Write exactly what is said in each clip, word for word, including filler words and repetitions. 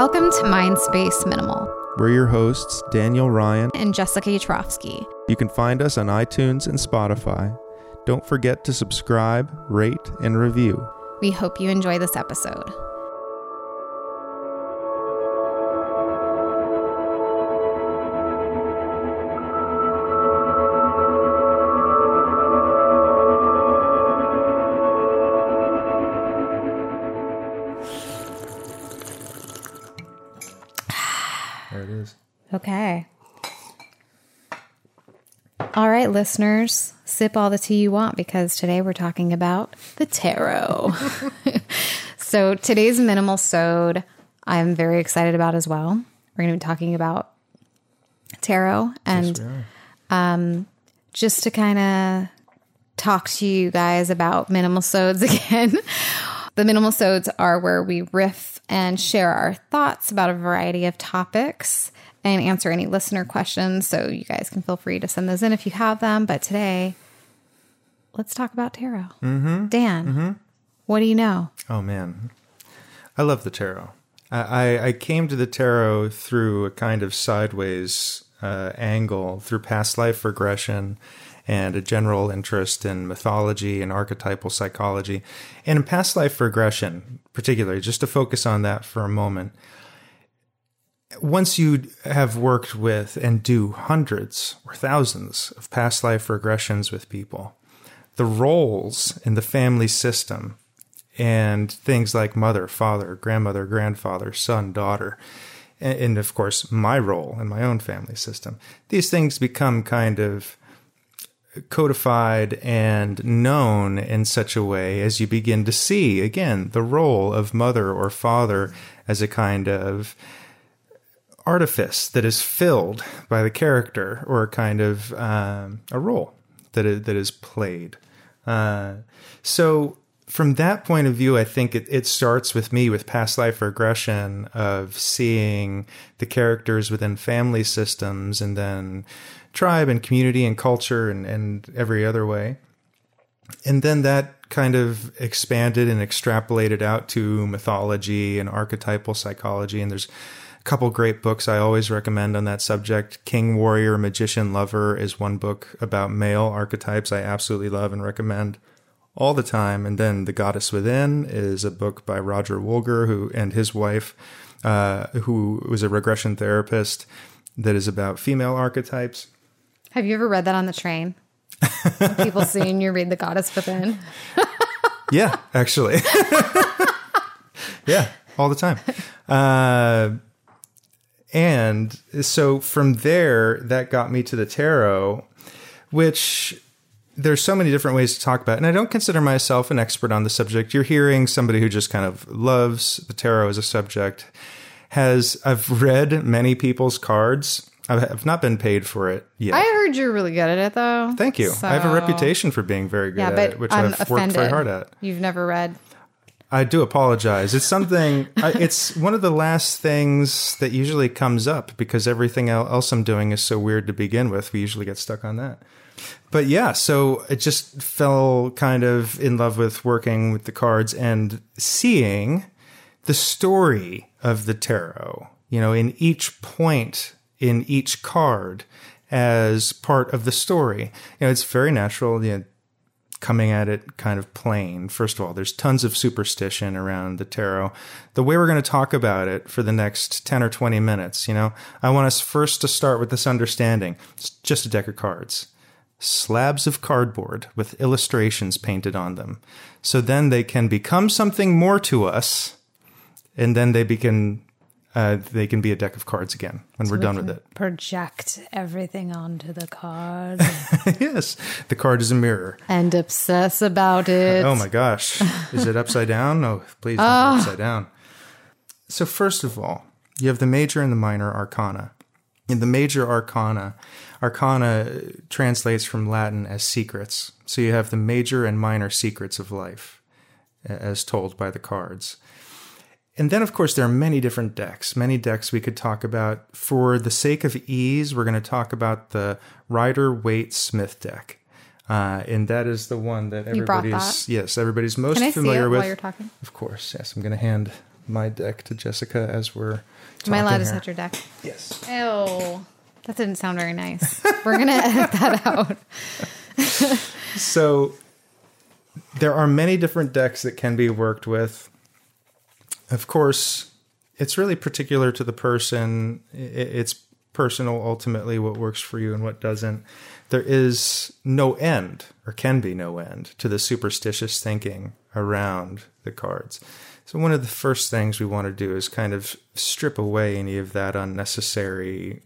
Welcome to Mindspace Minimal. We're your hosts, Daniel Ryan and Jessica Yatrofsky. You can find us on iTunes and Spotify. Don't forget to subscribe, rate, and review. We hope you enjoy this episode. Okay. All right, listeners, sip all the tea you want because today we're talking about the tarot. So today's minimal-sode I'm very excited about as well. We're going to be talking about tarot and yes, um, just to kind of talk to you guys about minimal-sodes again. The minimal-sodes are where we riff and share our thoughts about a variety of topics and answer any listener questions. So you guys can feel free to send those in if you have them. But today, let's talk about tarot. Mm-hmm. Dan, mm-hmm. What do you know? Oh, man. I love the tarot. I, I, I came to the tarot through a kind of sideways uh, angle, through past life regression and a general interest in mythology and archetypal psychology. And in past life regression, particularly, just to focus on that for a moment, once you have worked with and do hundreds or thousands of past life regressions with people, the roles in the family system and things like mother, father, grandmother, grandfather, son, daughter, and of course, my role in my own family system, these things become kind of codified and known in such a way as you begin to see, again, the role of mother or father as a kind of artifice that is filled by the character, or a kind of um, a role that is, that is played. Uh, so from that point of view, I think it, it starts with me with past life regression of seeing the characters within family systems and then tribe and community and culture and, and every other way. And then that kind of expanded and extrapolated out to mythology and archetypal psychology. And there's a couple great books I always recommend on that subject. King, Warrior, Magician, Lover is one book about male archetypes I absolutely love and recommend all the time. And then The Goddess Within is a book by Roger Wolger, who and his wife, uh, who was a regression therapist, that is about female archetypes. Have you ever read that on the train? People seeing you read The Goddess Within? Yeah, actually. Yeah, all the time. Uh, and so from there, that got me to the tarot, which there's so many different ways to talk about. And I don't consider myself an expert on the subject. You're hearing somebody who just kind of loves the tarot as a subject. Has I've read many people's cards. I've not been paid for it yet. I heard you're really good at it, though. Thank you. So, I have a reputation for being very good yeah, at it, which I'm I've offended. worked very hard at. You've never read. I do apologize. It's something, I, it's one of the last things that usually comes up because everything else I'm doing is so weird to begin with. We usually get stuck on that. But yeah, so it just fell kind of in love with working with the cards and seeing the story of the tarot, you know, in each point in each card as part of the story. You know, it's very natural, you know, coming at it kind of plain. First of all, there's tons of superstition around the tarot. The way we're going to talk about it for the next ten or twenty minutes, you know, I want us first to start with this understanding. It's just a deck of cards. Slabs of cardboard with illustrations painted on them. So then they can become something more to us, and then they begin... Uh, they can be a deck of cards again when so we're we done with it. Project everything onto the card. Yes. The card is a mirror. And obsess about it. Uh, oh my gosh. Is it upside down? No, please don't oh. be upside down. So first of all, you have the major and the minor arcana. In the major arcana, arcana translates from Latin as secrets. So you have the major and minor secrets of life as told by the cards. And then, of course, there are many different decks, many decks we could talk about. For the sake of ease, we're going to talk about the Rider-Waite-Smith deck. Uh, and that is the one that everybody's, that? yes, everybody's most familiar with. Can I see it while you're talking? Of course, yes. I'm going to hand my deck to Jessica as we're talking. Am I allowed to set your deck? Yes. Ew. That didn't sound very nice. We're going to edit that out. So there are many different decks that can be worked with. Of course, it's really particular to the person. It's personal, ultimately, what works for you and what doesn't. There is no end, or can be no end, to the superstitious thinking around the cards. So one of the first things we want to do is kind of strip away any of that unnecessary,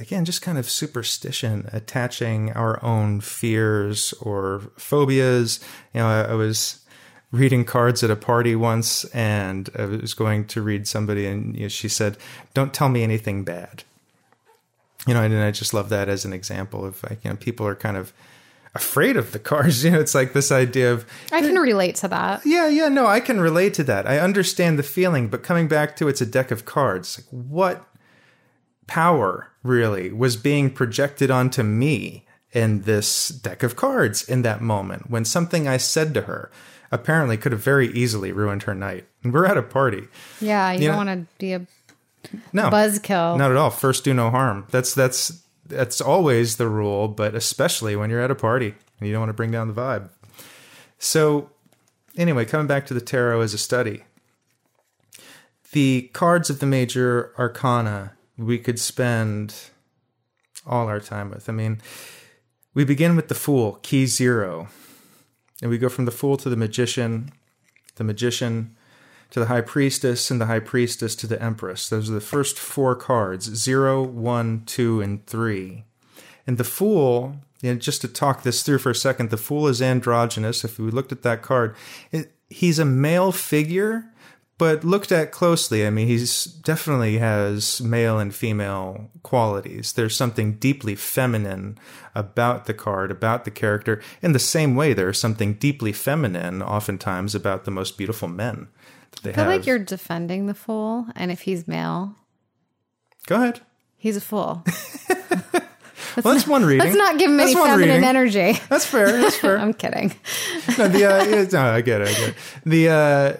again, just kind of superstition, attaching our own fears or phobias. You know, I, I was reading cards at a party once, and I was going to read somebody, and you know, she said, "Don't tell me anything bad." You know, and I just love that as an example of, like, you know, people are kind of afraid of the cards. You know, it's like this idea of... I can relate to that. Yeah, yeah, no, I can relate to that. I understand the feeling, but coming back to it's a deck of cards. Like, what power really was being projected onto me in this deck of cards in that moment when something I said to her apparently could have very easily ruined her night? And we're at a party. Yeah, you, you don't want to be a... No, buzzkill. Not at all. First, do no harm. That's that's that's always the rule, but especially when you're at a party and you don't want to bring down the vibe. So anyway, coming back to the tarot as a study, the cards of the major arcana we could spend all our time with. I mean, we begin with the Fool, key zero, and we go from the Fool to the Magician, the Magician to the High Priestess, and the High Priestess to the Empress. Those are the first four cards, zero, one, two, and three. And the Fool, and just to talk this through for a second, the Fool is androgynous. If we looked at that card, it, he's a male figure, but looked at closely, I mean, he's definitely has male and female qualities. There's something deeply feminine about the card, about the character. In the same way, there's something deeply feminine, oftentimes, about the most beautiful men. They I feel have. like you're defending the Fool, and if he's male... Go ahead. He's a fool. That's well, that's not, one reading. Let's not give him that's any feminine reading. energy. That's fair, that's fair. I'm kidding. No, the, uh, no, I get it, I get it. The, uh,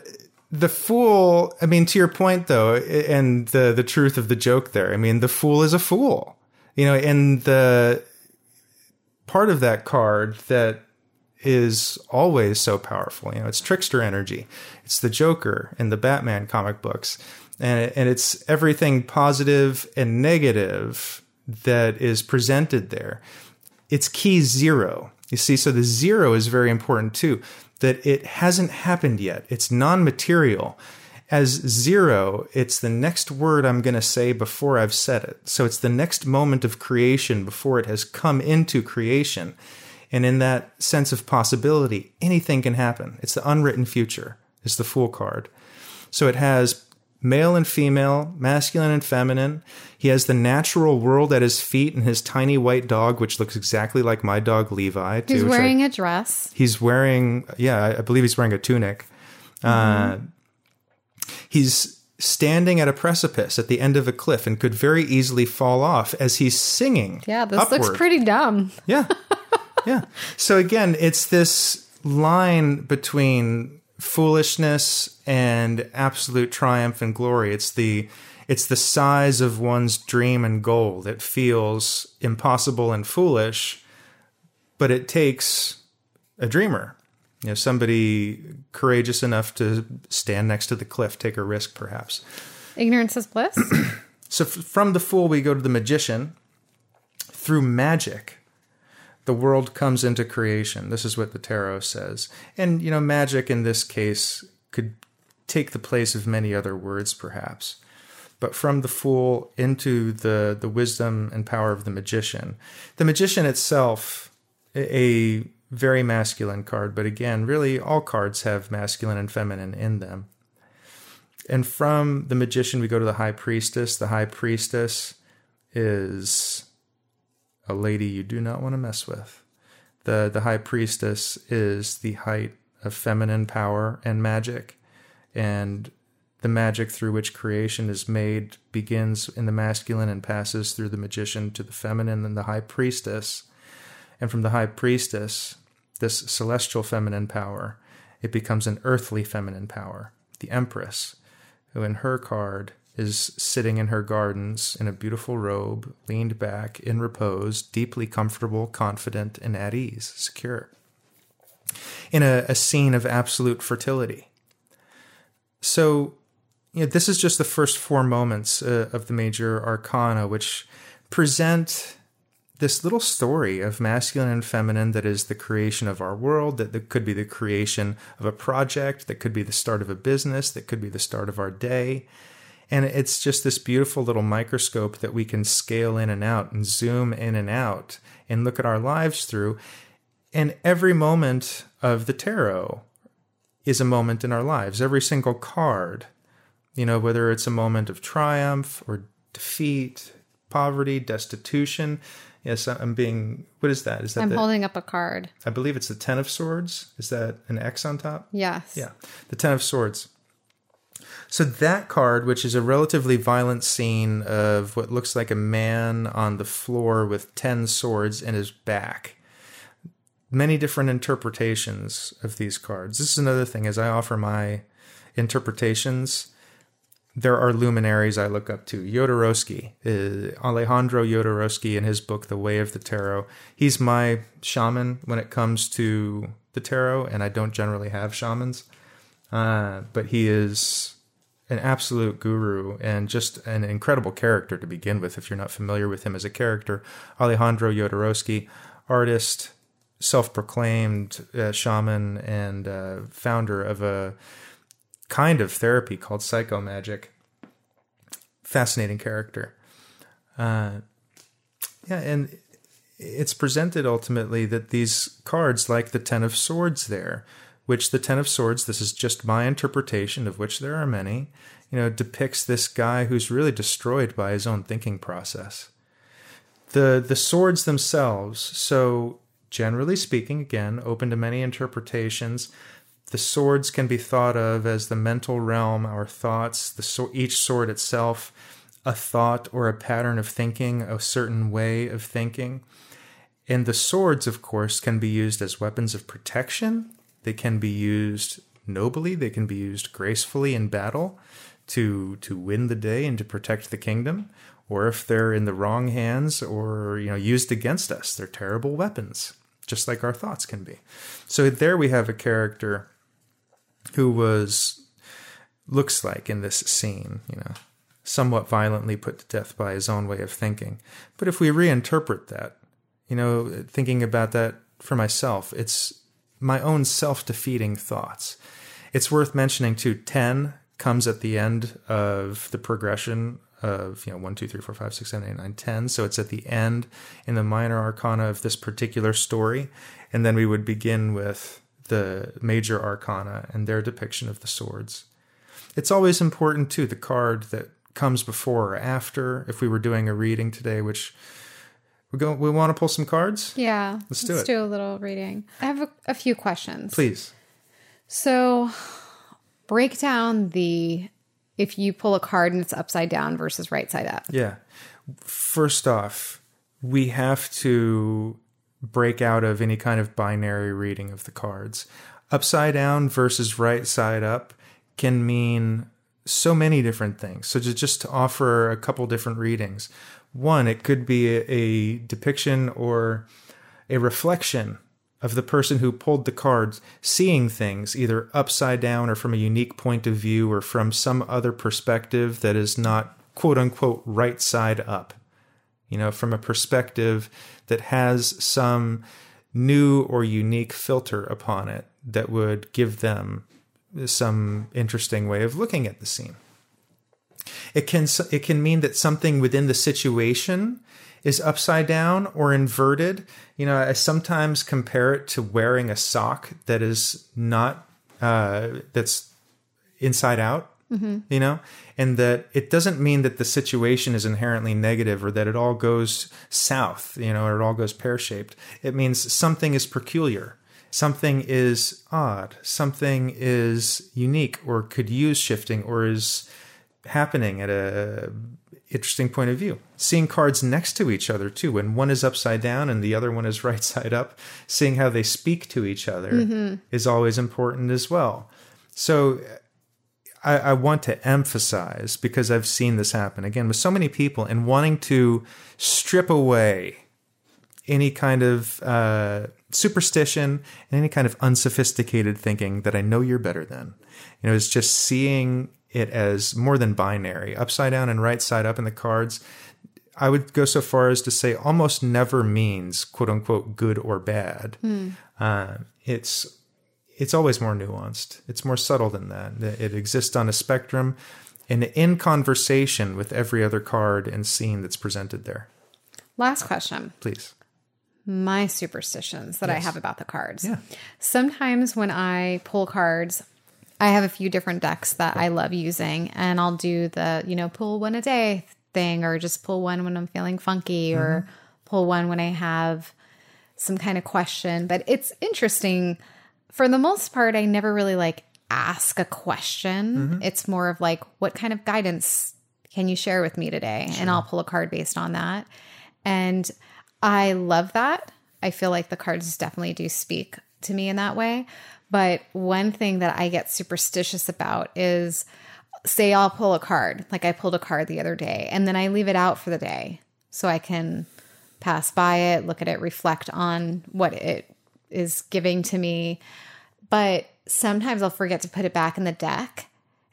the Fool, I mean, to your point, though, and the, the truth of the joke there, I mean, the Fool is a fool. You know, and the part of that card that is always so powerful. You know, it's trickster energy. It's the Joker in the Batman comic books. And, and it's everything positive and negative that is presented there. It's key zero. You see, so the zero is very important too, that it hasn't happened yet. It's non-material. As zero, it's the next word I'm going to say before I've said it. So it's the next moment of creation before it has come into creation. And in that sense of possibility, anything can happen. It's the unwritten future. It's the Fool card. So it has male and female, masculine and feminine. He has the natural world at his feet and his tiny white dog, which looks exactly like my dog, Levi. He's too, wearing I, a dress. He's wearing, yeah, I believe he's wearing a tunic. Mm-hmm. Uh, he's standing at a precipice at the end of a cliff and could very easily fall off as he's singing. Yeah, this upward. Looks pretty dumb. Yeah. Yeah. So again, it's this line between foolishness and absolute triumph and glory. It's the it's the size of one's dream and goal that feels impossible and foolish, but it takes a dreamer, you know, somebody courageous enough to stand next to the cliff, take a risk, perhaps. Ignorance is bliss. So f- from the Fool, we go to the Magician. Through magic, the world comes into creation. This is what the tarot says. And, you know, magic in this case could take the place of many other words, perhaps. But from the Fool into the, the wisdom and power of the Magician. The Magician itself, a very masculine card. But again, really all cards have masculine and feminine in them. And from the Magician, we go to the High Priestess. The High Priestess is... a lady you do not want to mess with. The the High Priestess is the height of feminine power and magic, and the magic through which creation is made begins in the masculine and passes through the Magician to the feminine and the High Priestess. And from the High Priestess, this celestial feminine power, it becomes an earthly feminine power, the Empress. who in her card is sitting in her gardens in a beautiful robe, leaned back, in repose, deeply comfortable, confident, and at ease, secure, in a, a scene of absolute fertility. So, you know, this is just the first four moments uh, of the major arcana, which present this little story of masculine and feminine that is the creation of our world, that, that could be the creation of a project, that could be the start of a business, that could be the start of our day. And it's just this beautiful little microscope that we can scale in and out and zoom in and out and look at our lives through. And every moment of the tarot is a moment in our lives. Every single card, you know, whether it's a moment of triumph or defeat, poverty, destitution. Yes, I'm being, what is that? Is that I'm the, holding up a card. I believe it's the Ten of Swords. Is that an X on top? Yes. Yeah, the Ten of Swords. So that card, which is a relatively violent scene of what looks like a man on the floor with ten swords in his back. Many different interpretations of these cards. This is another thing. As I offer my interpretations, there are luminaries I look up to. Jodorowsky, uh, Alejandro Jodorowsky, in his book, The Way of the Tarot. He's my shaman when it comes to the tarot, and I don't generally have shamans. Uh, but he is an absolute guru and just an incredible character to begin with. If you're not familiar with him as a character, Alejandro Jodorowsky, artist, self-proclaimed uh, shaman and uh, founder of a kind of therapy called psychomagic. Fascinating character. Uh, yeah, and it's presented ultimately that these cards, like the Ten of Swords there, which the Ten of Swords, this is just my interpretation, of which there are many, you know, depicts this guy who's really destroyed by his own thinking process. The the swords themselves, so generally speaking, again, open to many interpretations, the swords can be thought of as the mental realm, our thoughts, the so- each sword itself, a thought or a pattern of thinking, a certain way of thinking. And the swords, of course, can be used as weapons of protection. They can be used nobly. They can be used gracefully in battle to to win the day and to protect the kingdom. Or if they're in the wrong hands or, you know, used against us, they're terrible weapons, just like our thoughts can be. So there we have a character who was, looks like in this scene, you know, somewhat violently put to death by his own way of thinking. But if we reinterpret that, you know, thinking about that for myself, it's my own self-defeating thoughts. It's worth mentioning too, ten comes at the end of the progression of, you know, one, two, three, four, five, six, seven, eight, nine, ten. So it's at the end in the minor arcana of this particular story. And then we would begin with the major arcana and their depiction of the swords. It's always important too, the card that comes before or after. If we were doing a reading today, which We go. We want to pull some cards? Yeah. Let's do let's it. Let's do a little reading. I have a, a few questions. Please. So break down the, if you pull a card and it's upside down versus right side up. Yeah. First off, we have to break out of any kind of binary reading of the cards. Upside down versus right side up can mean so many different things. So to, just to offer a couple different readings. One, it could be a, a depiction or a reflection of the person who pulled the cards, seeing things either upside down or from a unique point of view or from some other perspective that is not, quote unquote, right side up. You know, from a perspective that has some new or unique filter upon it that would give them some interesting way of looking at the scene. It can it can mean that something within the situation is upside down or inverted. You know, I sometimes compare it to wearing a sock that is not uh, that's inside out. Mm-hmm. You know, and that it doesn't mean that the situation is inherently negative or that it all goes south. You know, or it all goes pear-shaped. It means something is peculiar. Something is odd. Something is unique or could use shifting or is happening at a interesting point of view. Seeing cards next to each other too, when one is upside down and the other one is right side up, seeing how they speak to each other mm-hmm. is always important as well. So I, I want to emphasize, because I've seen this happen again with so many people, in wanting to strip away any kind of uh, superstition and any kind of unsophisticated thinking that I know you're better than. You know, it's just seeing it as more than binary, upside down and right side up in the cards. I would go so far as to say almost never means, quote unquote, good or bad. Mm. Uh, it's it's always more nuanced. It's more subtle than that. It exists on a spectrum and in conversation with every other card and scene that's presented there. Last question. Please. My superstitions that yes. I have about the cards. Yeah. Sometimes when I pull cards, I have a few different decks that I love using, and I'll do the, you know, pull one a day thing, or just pull one when I'm feeling funky, or mm-hmm. pull one when I have some kind of question. But it's interesting. For the most part, I never really like ask a question. Mm-hmm. It's more of like, what kind of guidance can you share with me today? Sure. And I'll pull a card based on that. And I love that. I feel like the cards definitely do speak to me in that way. But one thing that I get superstitious about is, say I'll pull a card, like I pulled a card the other day, and then I leave it out for the day so I can pass by it, look at it, reflect on what it is giving to me. But sometimes I'll forget to put it back in the deck,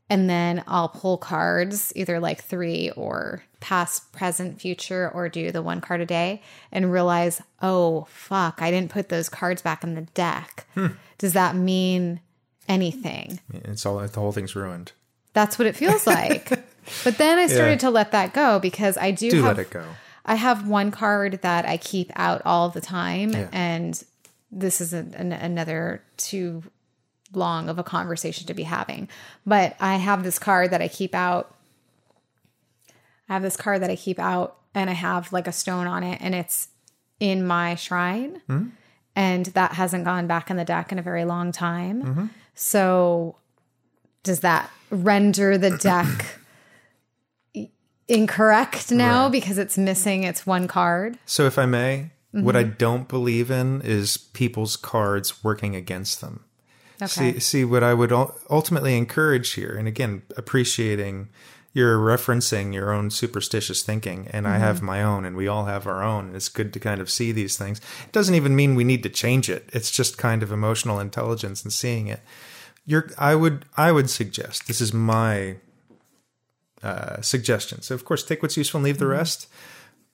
and then I'll pull cards, either like three or past, present, future, or do the one card a day, and realize, oh, fuck, I didn't put those cards back in the deck. Hmm. Does that mean anything? It's all, the whole thing's ruined. That's what it feels like. But then I started yeah. to let that go, because I do, do have, let it go. I have one card that I keep out all the time. Yeah. And this is an, an, another too long of a conversation to be having. But I have this card that I keep out. I have this card that I keep out and I have like a stone on it, and it's in my shrine. Mm-hmm. And that hasn't gone back in the deck in a very long time. Mm-hmm. So does that render the deck incorrect now right. because it's missing its one card? So if I may, mm-hmm. what I don't believe in is people's cards working against them. Okay. See, see what I would ultimately encourage here, and again, appreciating you're referencing your own superstitious thinking, and mm-hmm. I have my own, and we all have our own, and it's good to kind of see these things. It doesn't even mean we need to change it. It's just kind of emotional intelligence and seeing it. You're, I would I would suggest, this is my uh, suggestion. So, of course, take what's useful and leave the rest.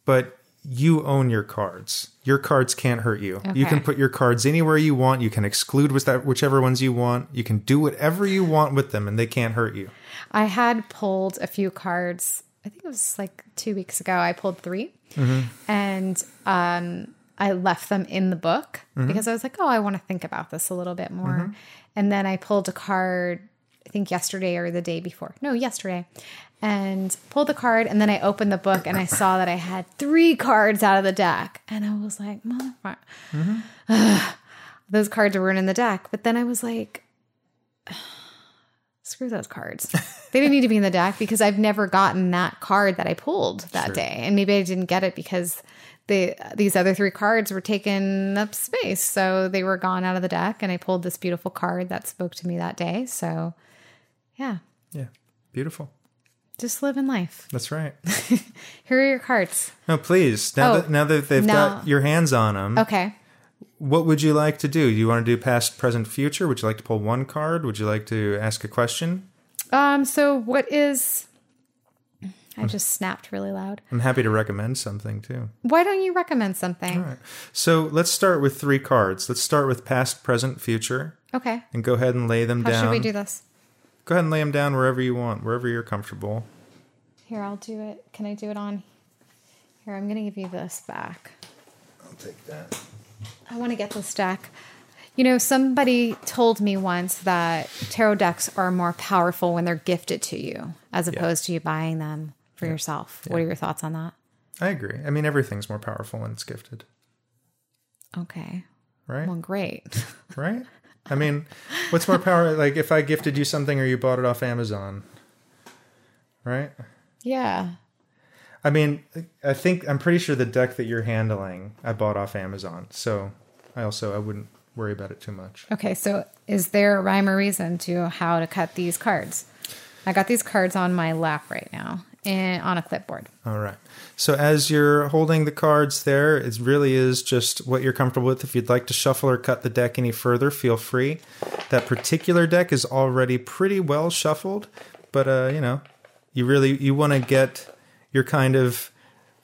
But you own your cards. Your cards can't hurt you. Okay. You can put your cards anywhere you want. You can exclude with that whichever ones you want. You can do whatever you want with them, and they can't hurt you. I had pulled a few cards. I think it was like two weeks ago. I pulled three. Mm-hmm. And um, I left them in the book mm-hmm. because I was like, oh, I want to think about this a little bit more. Mm-hmm. And then I pulled a card, I think yesterday or the day before. No, yesterday. And pulled the card, and then I opened the book, and I saw that I had three cards out of the deck. And I was like, motherfucker, mm-hmm. Ugh, those cards were in the deck. But then I was like, screw those cards. They didn't need to be in the deck, because I've never gotten that card that I pulled that sure. day. And maybe I didn't get it because They, these other three cards were taking up space, so they were gone out of the deck, and I pulled this beautiful card that spoke to me that day. So, yeah. Yeah. Beautiful. Just living life. That's right. Here are your cards. No, please. Now, oh, that, now that they've now, got your hands on them. Okay. What would you like to do? Do you want to do past, present, future? Would you like to pull one card? Would you like to ask a question? Um. So what is... I just snapped really loud. I'm happy to recommend something, too. Why don't you recommend something? All right. So let's start with three cards. Let's start with past, present, future. Okay. And go ahead and lay them How down. How should we do this? Go ahead and lay them down wherever you want, wherever you're comfortable. Here, I'll do it. Can I do it on? Here, I'm going to give you this back. I'll take that. I want to get this deck. You know, somebody told me once that tarot decks are more powerful when they're gifted to you as opposed yeah. to you buying them. For yourself. Yeah. What are your thoughts on that? I agree. I mean, everything's more powerful when it's gifted. Okay. Right? Well, great. Right? I mean, what's more power? Like, if I gifted you something or you bought it off Amazon, right? Yeah. I mean, I think, I'm pretty sure the deck that you're handling, I bought off Amazon. So I also, I wouldn't worry about it too much. Okay. So is there a rhyme or reason to how to cut these cards? I got these cards on my lap right now and on a clipboard. All right. So as you're holding the cards there, it really is just what you're comfortable with. If you'd like to shuffle or cut the deck any further, feel free. That particular deck is already pretty well shuffled, but, uh, you know, you really, you want to get your kind of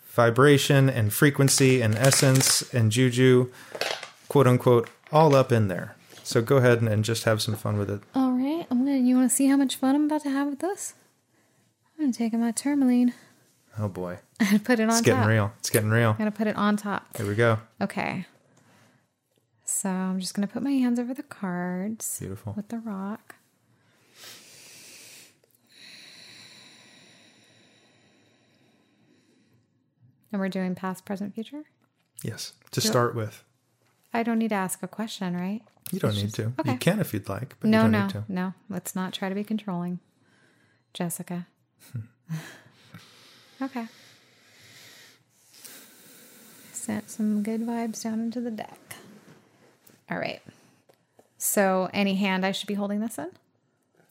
vibration and frequency and essence and juju, quote unquote, all up in there. So go ahead and, and just have some fun with it. All right. I'm gonna, you want to see how much fun I'm about to have with this? I'm going to take my tourmaline. Oh, boy. And put it on top. It's getting top. real. It's getting real. I'm going to put it on top. Here we go. Okay. So I'm just going to put my hands over the cards. Beautiful. With the rock. And we're doing past, present, future? Yes. To Do start it? with. I don't need to ask a question, right? You don't it's need just, to. Okay. You can if you'd like, but no, you don't no, need to. No, no. Let's not try to be controlling. Jessica. Okay. Sent some good vibes down into the deck. All right. So any hand I should be holding this in?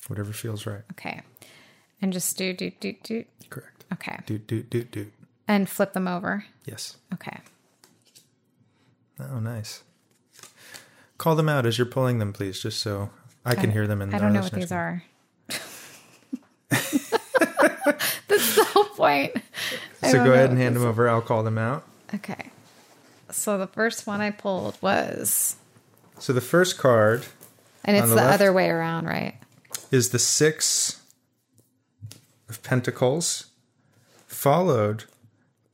Whatever feels right. Okay. And just do, do, do, do. Correct. Okay. Do, do, do, do. And flip them over? Yes. Okay. Oh, nice. Call them out as you're pulling them, please, just so I can I, hear them. In the I don't know what these are. That's the whole point. So go ahead and hand them over. I'll call them out. Okay. So the first one I pulled was... So the first card... And it's the, the other way around, right? Is the Six of Pentacles, followed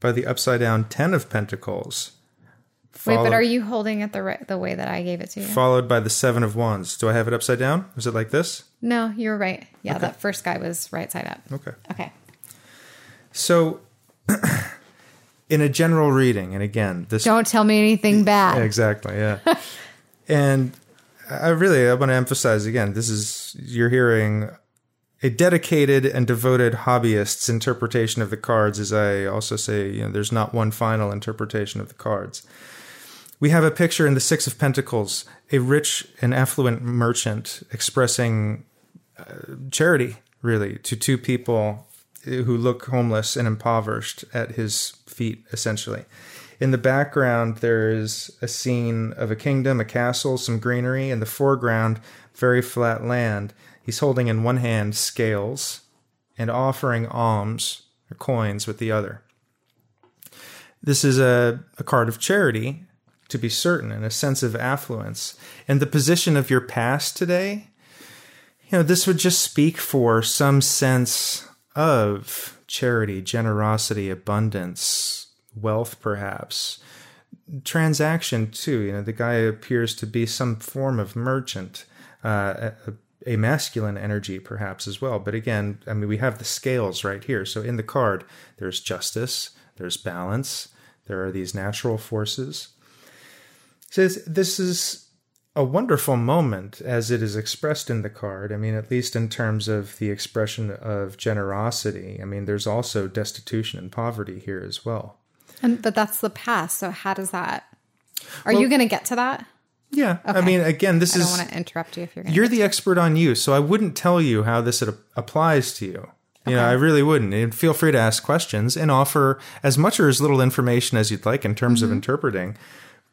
by the upside-down Ten of Pentacles. Followed, Wait, but are you holding it the right, the way that I gave it to you? Followed by the Seven of Wands. Do I have it upside down? Is it like this? No, you're right. Yeah, okay. That first guy was right side up. Okay. Okay. So, in a general reading, and again, this... Don't tell me anything bad. Exactly, yeah. And I really, I want to emphasize again, this is, you're hearing a dedicated and devoted hobbyist's interpretation of the cards, as I also say, you know, there's not one final interpretation of the cards. We have a picture in the Six of Pentacles, a rich and affluent merchant expressing uh, charity, really, to two people who look homeless and impoverished at his feet, essentially. In the background, there is a scene of a kingdom, a castle, some greenery. In the foreground, very flat land. He's holding in one hand scales and offering alms or coins with the other. This is a, a card of charity, to be certain, and a sense of affluence. And the position of your past today, you know, this would just speak for some sense of charity, generosity, abundance, wealth, perhaps. Transaction, too. You know, the guy appears to be some form of merchant, uh, a, a masculine energy, perhaps, as well. But again, I mean, we have the scales right here. So in the card, there's justice, there's balance, there are these natural forces. So this is a wonderful moment as it is expressed in the card. I mean, at least in terms of the expression of generosity. I mean, there's also destitution and poverty here as well. And, but that's the past. So how does that... Are well, you going to get to that? Yeah. Okay. I mean, again, this I is... I don't want to interrupt you if you're going to... You're the expert on you, so I wouldn't tell you how this applies to you. You okay. know, I really wouldn't. And feel free to ask questions and offer as much or as little information as you'd like in terms mm-hmm. of interpreting.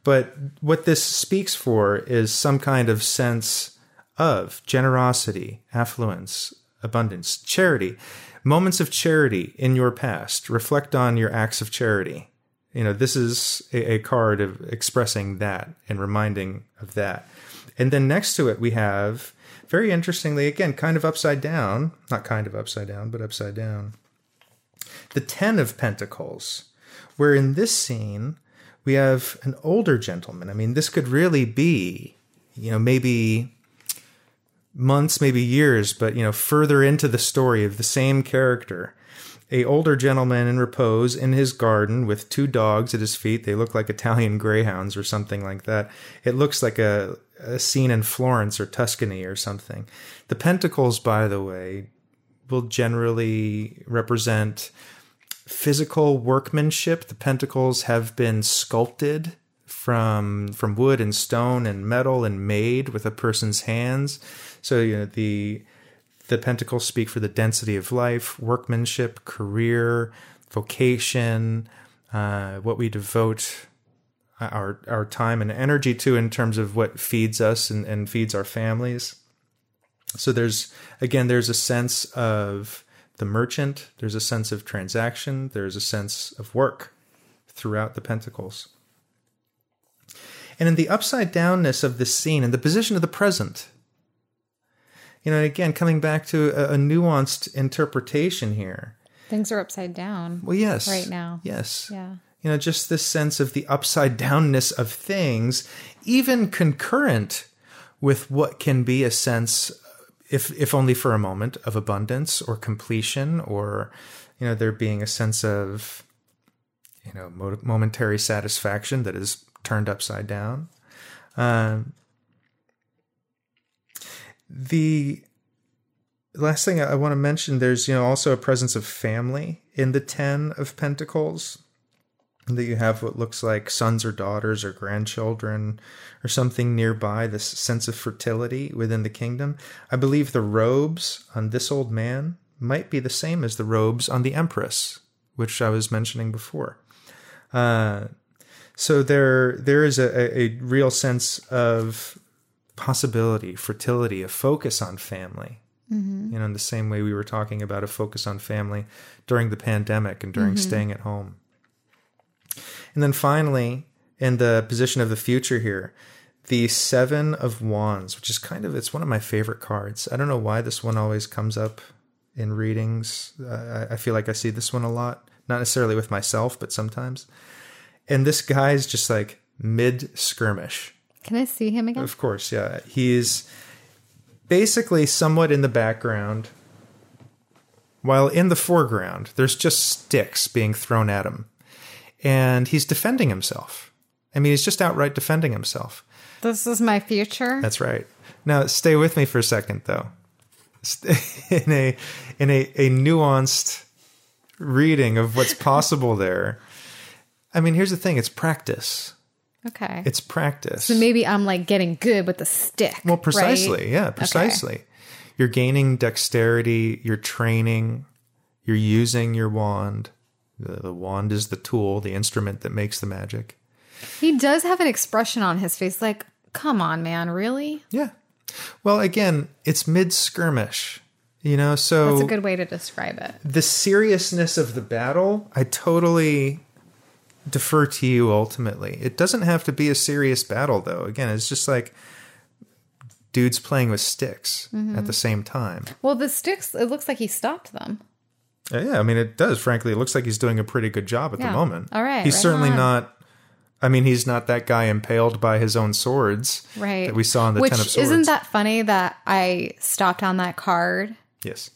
But what this speaks for is some kind of sense of generosity, affluence, abundance, charity. Moments of charity in your past. Reflect on your acts of charity. You know, this is a, a card of expressing that and reminding of that. And then next to it, we have, very interestingly, again, kind of upside down. Not kind of upside down, but upside down. The Ten of Pentacles, where in this scene... We have an older gentleman. I mean, this could really be, you know, maybe months, maybe years, but, you know, further into the story of the same character. A older gentleman in repose in his garden with two dogs at his feet. They look like Italian greyhounds or something like that. It looks like a, a scene in Florence or Tuscany or something. The pentacles, by the way, will generally represent... physical workmanship. The pentacles have been sculpted from from wood and stone and metal and made with a person's hands. So, you know, the The pentacles speak for the density of life, workmanship, career, vocation, uh, what we devote our our time and energy to in terms of what feeds us and, and feeds our families. So there's, again, there's a sense of the merchant, there's a sense of transaction, there's a sense of work throughout the pentacles. And in the upside-downness of this scene, in the position of the present, you know, again, coming back to a, a nuanced interpretation here. Things are upside down. Well, yes. Right now. Yes. Yeah. You know, just this sense of the upside-downness of things, even concurrent with what can be a sense, if if only for a moment, of abundance or completion, or, you know, there being a sense of, you know, momentary satisfaction that is turned upside down. Um, the last thing I want to mention, there's, you know, also a presence of family in the Ten of Pentacles, that you have what looks like sons or daughters or grandchildren or something nearby, this sense of fertility within the kingdom. I believe the robes on this old man might be the same as the robes on the Empress, which I was mentioning before. Uh, so there, there is a, a real sense of possibility, fertility, a focus on family. Mm-hmm. You know, in the same way we were talking about a focus on family during the pandemic and during mm-hmm. staying at home. And then finally, in the position of the future here, the Seven of Wands, which is kind of, it's one of my favorite cards. I don't know why this one always comes up in readings. Uh, I feel like I see this one a lot, not necessarily with myself, but sometimes. And this guy's just like mid-skirmish. Can I see him again? Of course, yeah. He's basically somewhat in the background, while in the foreground, there's just sticks being thrown at him. And he's defending himself. I mean, he's just outright defending himself. This is my future. That's right. Now, stay with me for a second, though. In a in a, a nuanced reading of what's possible there. I mean, here's the thing. It's practice. Okay. It's practice. So maybe I'm like getting good with the stick. Well, precisely. Right? Yeah, precisely. Okay. You're gaining dexterity. You're training. You're using your wand. The wand is the tool, the instrument that makes the magic. He does have an expression on his face like, come on, man, really? Yeah. Well, again, it's mid-skirmish, you know, so... That's a good way to describe it. The seriousness of the battle, I totally defer to you ultimately. It doesn't have to be a serious battle, though. Again, it's just like... dudes playing with sticks mm-hmm. at the same time. Well, the sticks, it looks like he stopped them. Yeah, I mean, it does. Frankly, it looks like he's doing a pretty good job at yeah. the moment. All right. He's right certainly on. not, I mean, he's not that guy impaled by his own swords right. that we saw in the Which, Ten of Swords. Isn't that funny that I stopped on that card? Yes.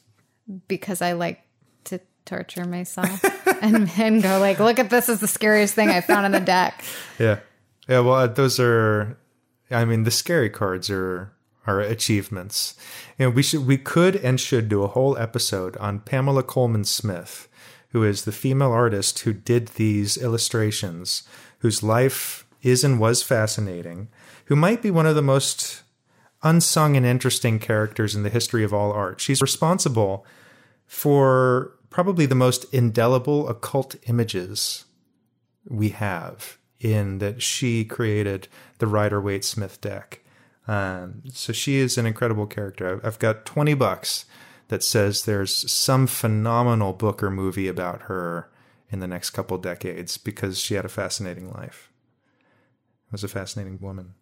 Because I like to torture myself and, and go like, look at this, is the scariest thing I found in the deck. Yeah. Yeah, well, those are, I mean, the scary cards are... our achievements. And we should, we could and should do a whole episode on Pamela Coleman Smith, who is the female artist who did these illustrations, whose life is and was fascinating, who might be one of the most unsung and interesting characters in the history of all art. She's responsible for probably the most indelible occult images we have, in that she created the Rider-Waite-Smith deck. Um, so she is an incredible character. I've got twenty bucks that says there's some phenomenal book or movie about her in the next couple decades, because she had a fascinating life. It was a fascinating woman.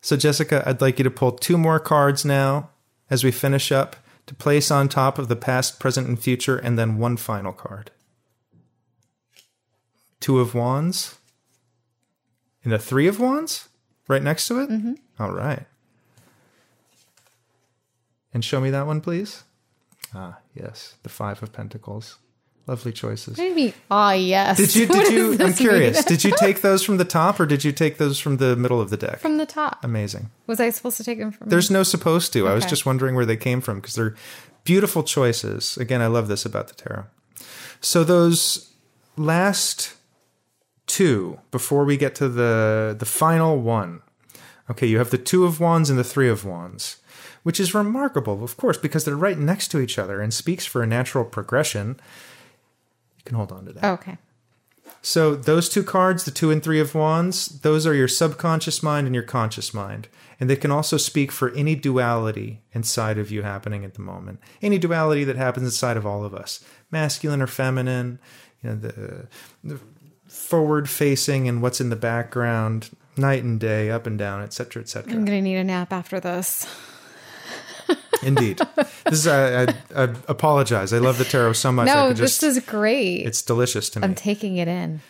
So Jessica, I'd like you to pull two more cards now as we finish up, to place on top of the past, present, and future, and then one final card. Two of Wands and a Three of Wands right next to it? Mm-hmm. All right. And show me that one, please. Ah, yes. The Five of Pentacles. Lovely choices. Maybe. Ah, yes. Did you, did you, I'm curious, did you take those from the top, or did you take those from the middle of the deck? From the top. Amazing. Was I supposed to take them from? There's no supposed to. Okay. I was just wondering where they came from, because they're beautiful choices. Again, I love this about the tarot. So those last two, before we get to the the final one. Okay, you have the Two of Wands and the Three of Wands, which is remarkable, of course, because they're right next to each other and speaks for a natural progression. You can hold on to that. Okay. So those two cards, the two and three of wands, those are your subconscious mind and your conscious mind. And they can also speak for any duality inside of you happening at the moment. Any duality that happens inside of all of us. Masculine or feminine, you know, the, the forward facing and what's in the background, night and day, up and down, et cetera, et cetera. I'm going to need a nap after this. Indeed. This is, I, I, I apologize. I love the tarot so much. No, I could just, this is great. It's delicious to me. I'm taking it in.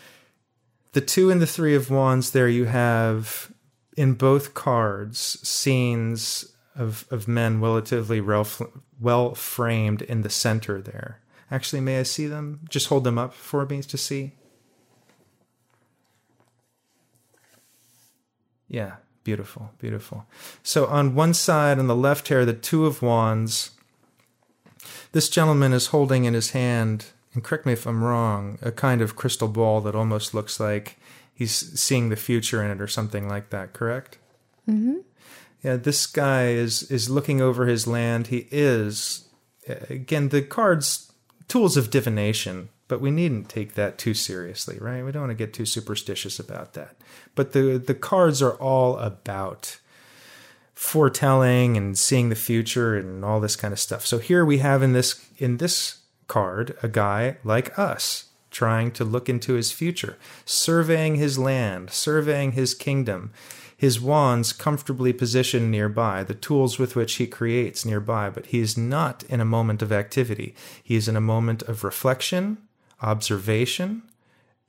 The two and the three of wands there, you have in both cards scenes of, of men relatively well framed in the center there. Actually, may I see them? Just hold them up for me to see. Yeah. Beautiful, beautiful. So on one side, on the left here, the two of wands, this gentleman is holding in his hand, and correct me if I'm wrong, a kind of crystal ball that almost looks like he's seeing the future in it or something like that, correct? Mm-hmm. Yeah, this guy is, is looking over his land. He is, again, the cards, tools of divination. But we needn't take that too seriously, right? We don't want to get too superstitious about that. But the, the cards are all about foretelling and seeing the future and all this kind of stuff. So here we have in this in this card a guy like us trying to look into his future, surveying his land, surveying his kingdom, his wands comfortably positioned nearby, the tools with which he creates nearby. But he is not in a moment of activity. He is in a moment of reflection, observation,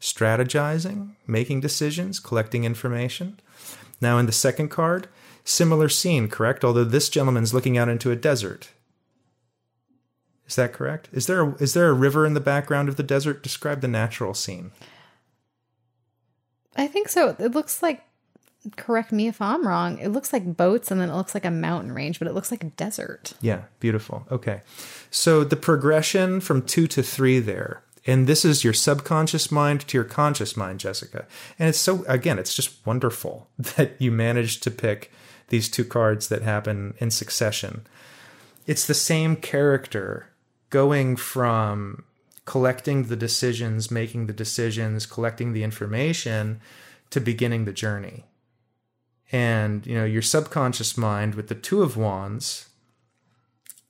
strategizing, making decisions, collecting information. Now in the second card, similar scene, correct? Although this gentleman's looking out into a desert. Is that correct? Is there a, is there a river in the background of the desert? Describe the natural scene. I think so. It looks like, correct me if I'm wrong, it looks like boats and then it looks like a mountain range, but it looks like a desert. Yeah, beautiful. Okay. So the progression from two to three there. And this is your subconscious mind to your conscious mind, Jessica. And it's so, again, it's just wonderful that you managed to pick these two cards that happen in succession. It's the same character going from collecting the decisions, making the decisions, collecting the information, to beginning the journey. And, you know, your subconscious mind with the two of wands,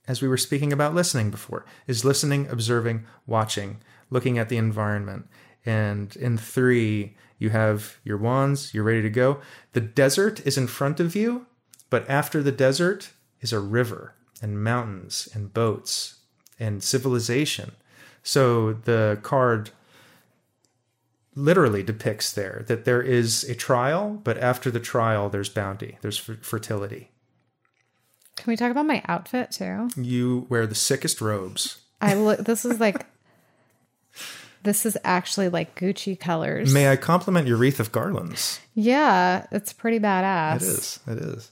as we were speaking about listening before, is listening, observing, watching, looking at the environment. And in three, you have your wands, you're ready to go. The desert is in front of you, but after the desert is a river and mountains and boats and civilization. So the card literally depicts there that there is a trial, but after the trial, there's bounty, there's f- fertility. Can we talk about my outfit too? You wear the sickest robes. I look, this is like, this is actually like Gucci colors. May I compliment your wreath of garlands? Yeah, it's pretty badass. It is, it is.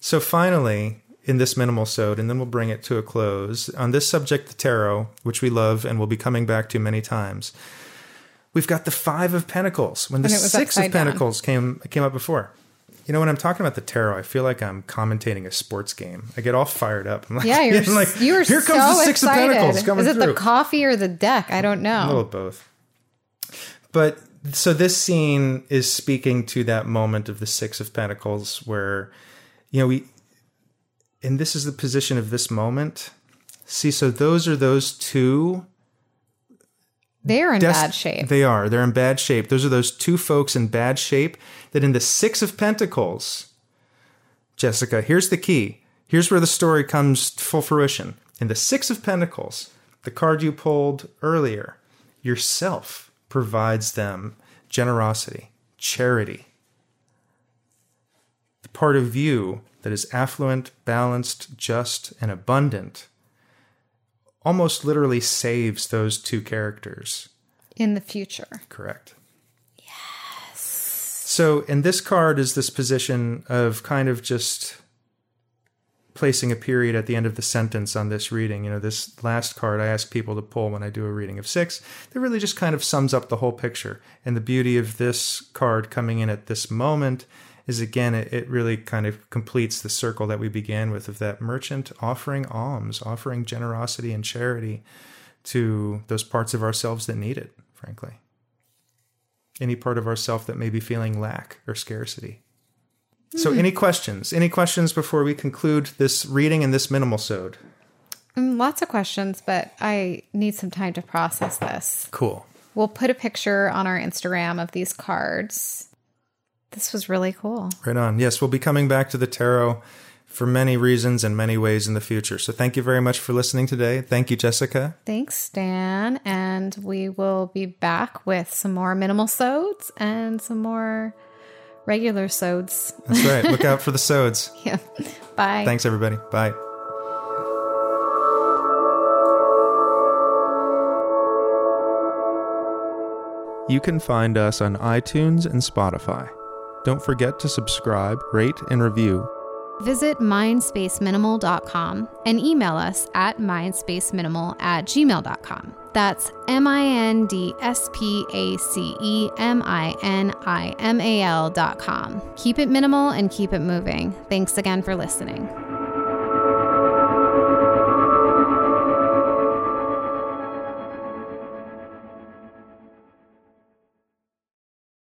So finally, in this minimal-sode, and then we'll bring it to a close, on this subject, the tarot, which we love and will be coming back to many times, we've got the Five of Pentacles. When the Six of Pentacles came came up before. You know, when I'm talking about the tarot, I feel like I'm commentating a sports game. I get all fired up. I'm like, yeah, you're, I'm like, you were so excited. Here comes the Six of Pentacles coming through. Is it the coffee or the deck? I don't know. A little of both. But so this scene is speaking to that moment of the Six of Pentacles where, you know, we, and this is the position of this moment. See, so those are those two. They're in Des- bad shape. They are. They're in bad shape. Those are those two folks in bad shape that in the Six of Pentacles, Jessica, here's the key. Here's where the story comes to full fruition. In the Six of Pentacles, the card you pulled earlier, yourself provides them generosity, charity. The part of you that is affluent, balanced, just, and abundant almost literally saves those two characters. In the future. Correct. Yes. So, and this card is this position of kind of just placing a period at the end of the sentence on this reading. You know, this last card I ask people to pull when I do a reading of six, that really just kind of sums up the whole picture. And the beauty of this card coming in at this moment is, again, it, it really kind of completes the circle that we began with of that merchant offering alms, offering generosity and charity to those parts of ourselves that need it, frankly. Any part of ourself that may be feeling lack or scarcity. Mm-hmm. So any questions? Any questions before we conclude this reading and this minimal-sode? Um, lots of questions, but I need some time to process this. Cool. We'll put a picture on our Instagram of these cards. This was really cool. Right on. Yes, we'll be coming back to the tarot for many reasons and many ways in the future. So thank you very much for listening today. Thank you, Jessica. Thanks, Stan. And we will be back with some more minimal-sodes and some more regular-sodes. That's right. Look out for the sodes. Yeah. Bye. Thanks, everybody. Bye. You can find us on iTunes and Spotify. Don't forget to subscribe, rate, and review. Visit mindspace minimal dot com and email us at mindspaceminimal at gmail dot com. That's M I N D S P A C E M I N I M A L dot com. Keep it minimal and keep it moving. Thanks again for listening.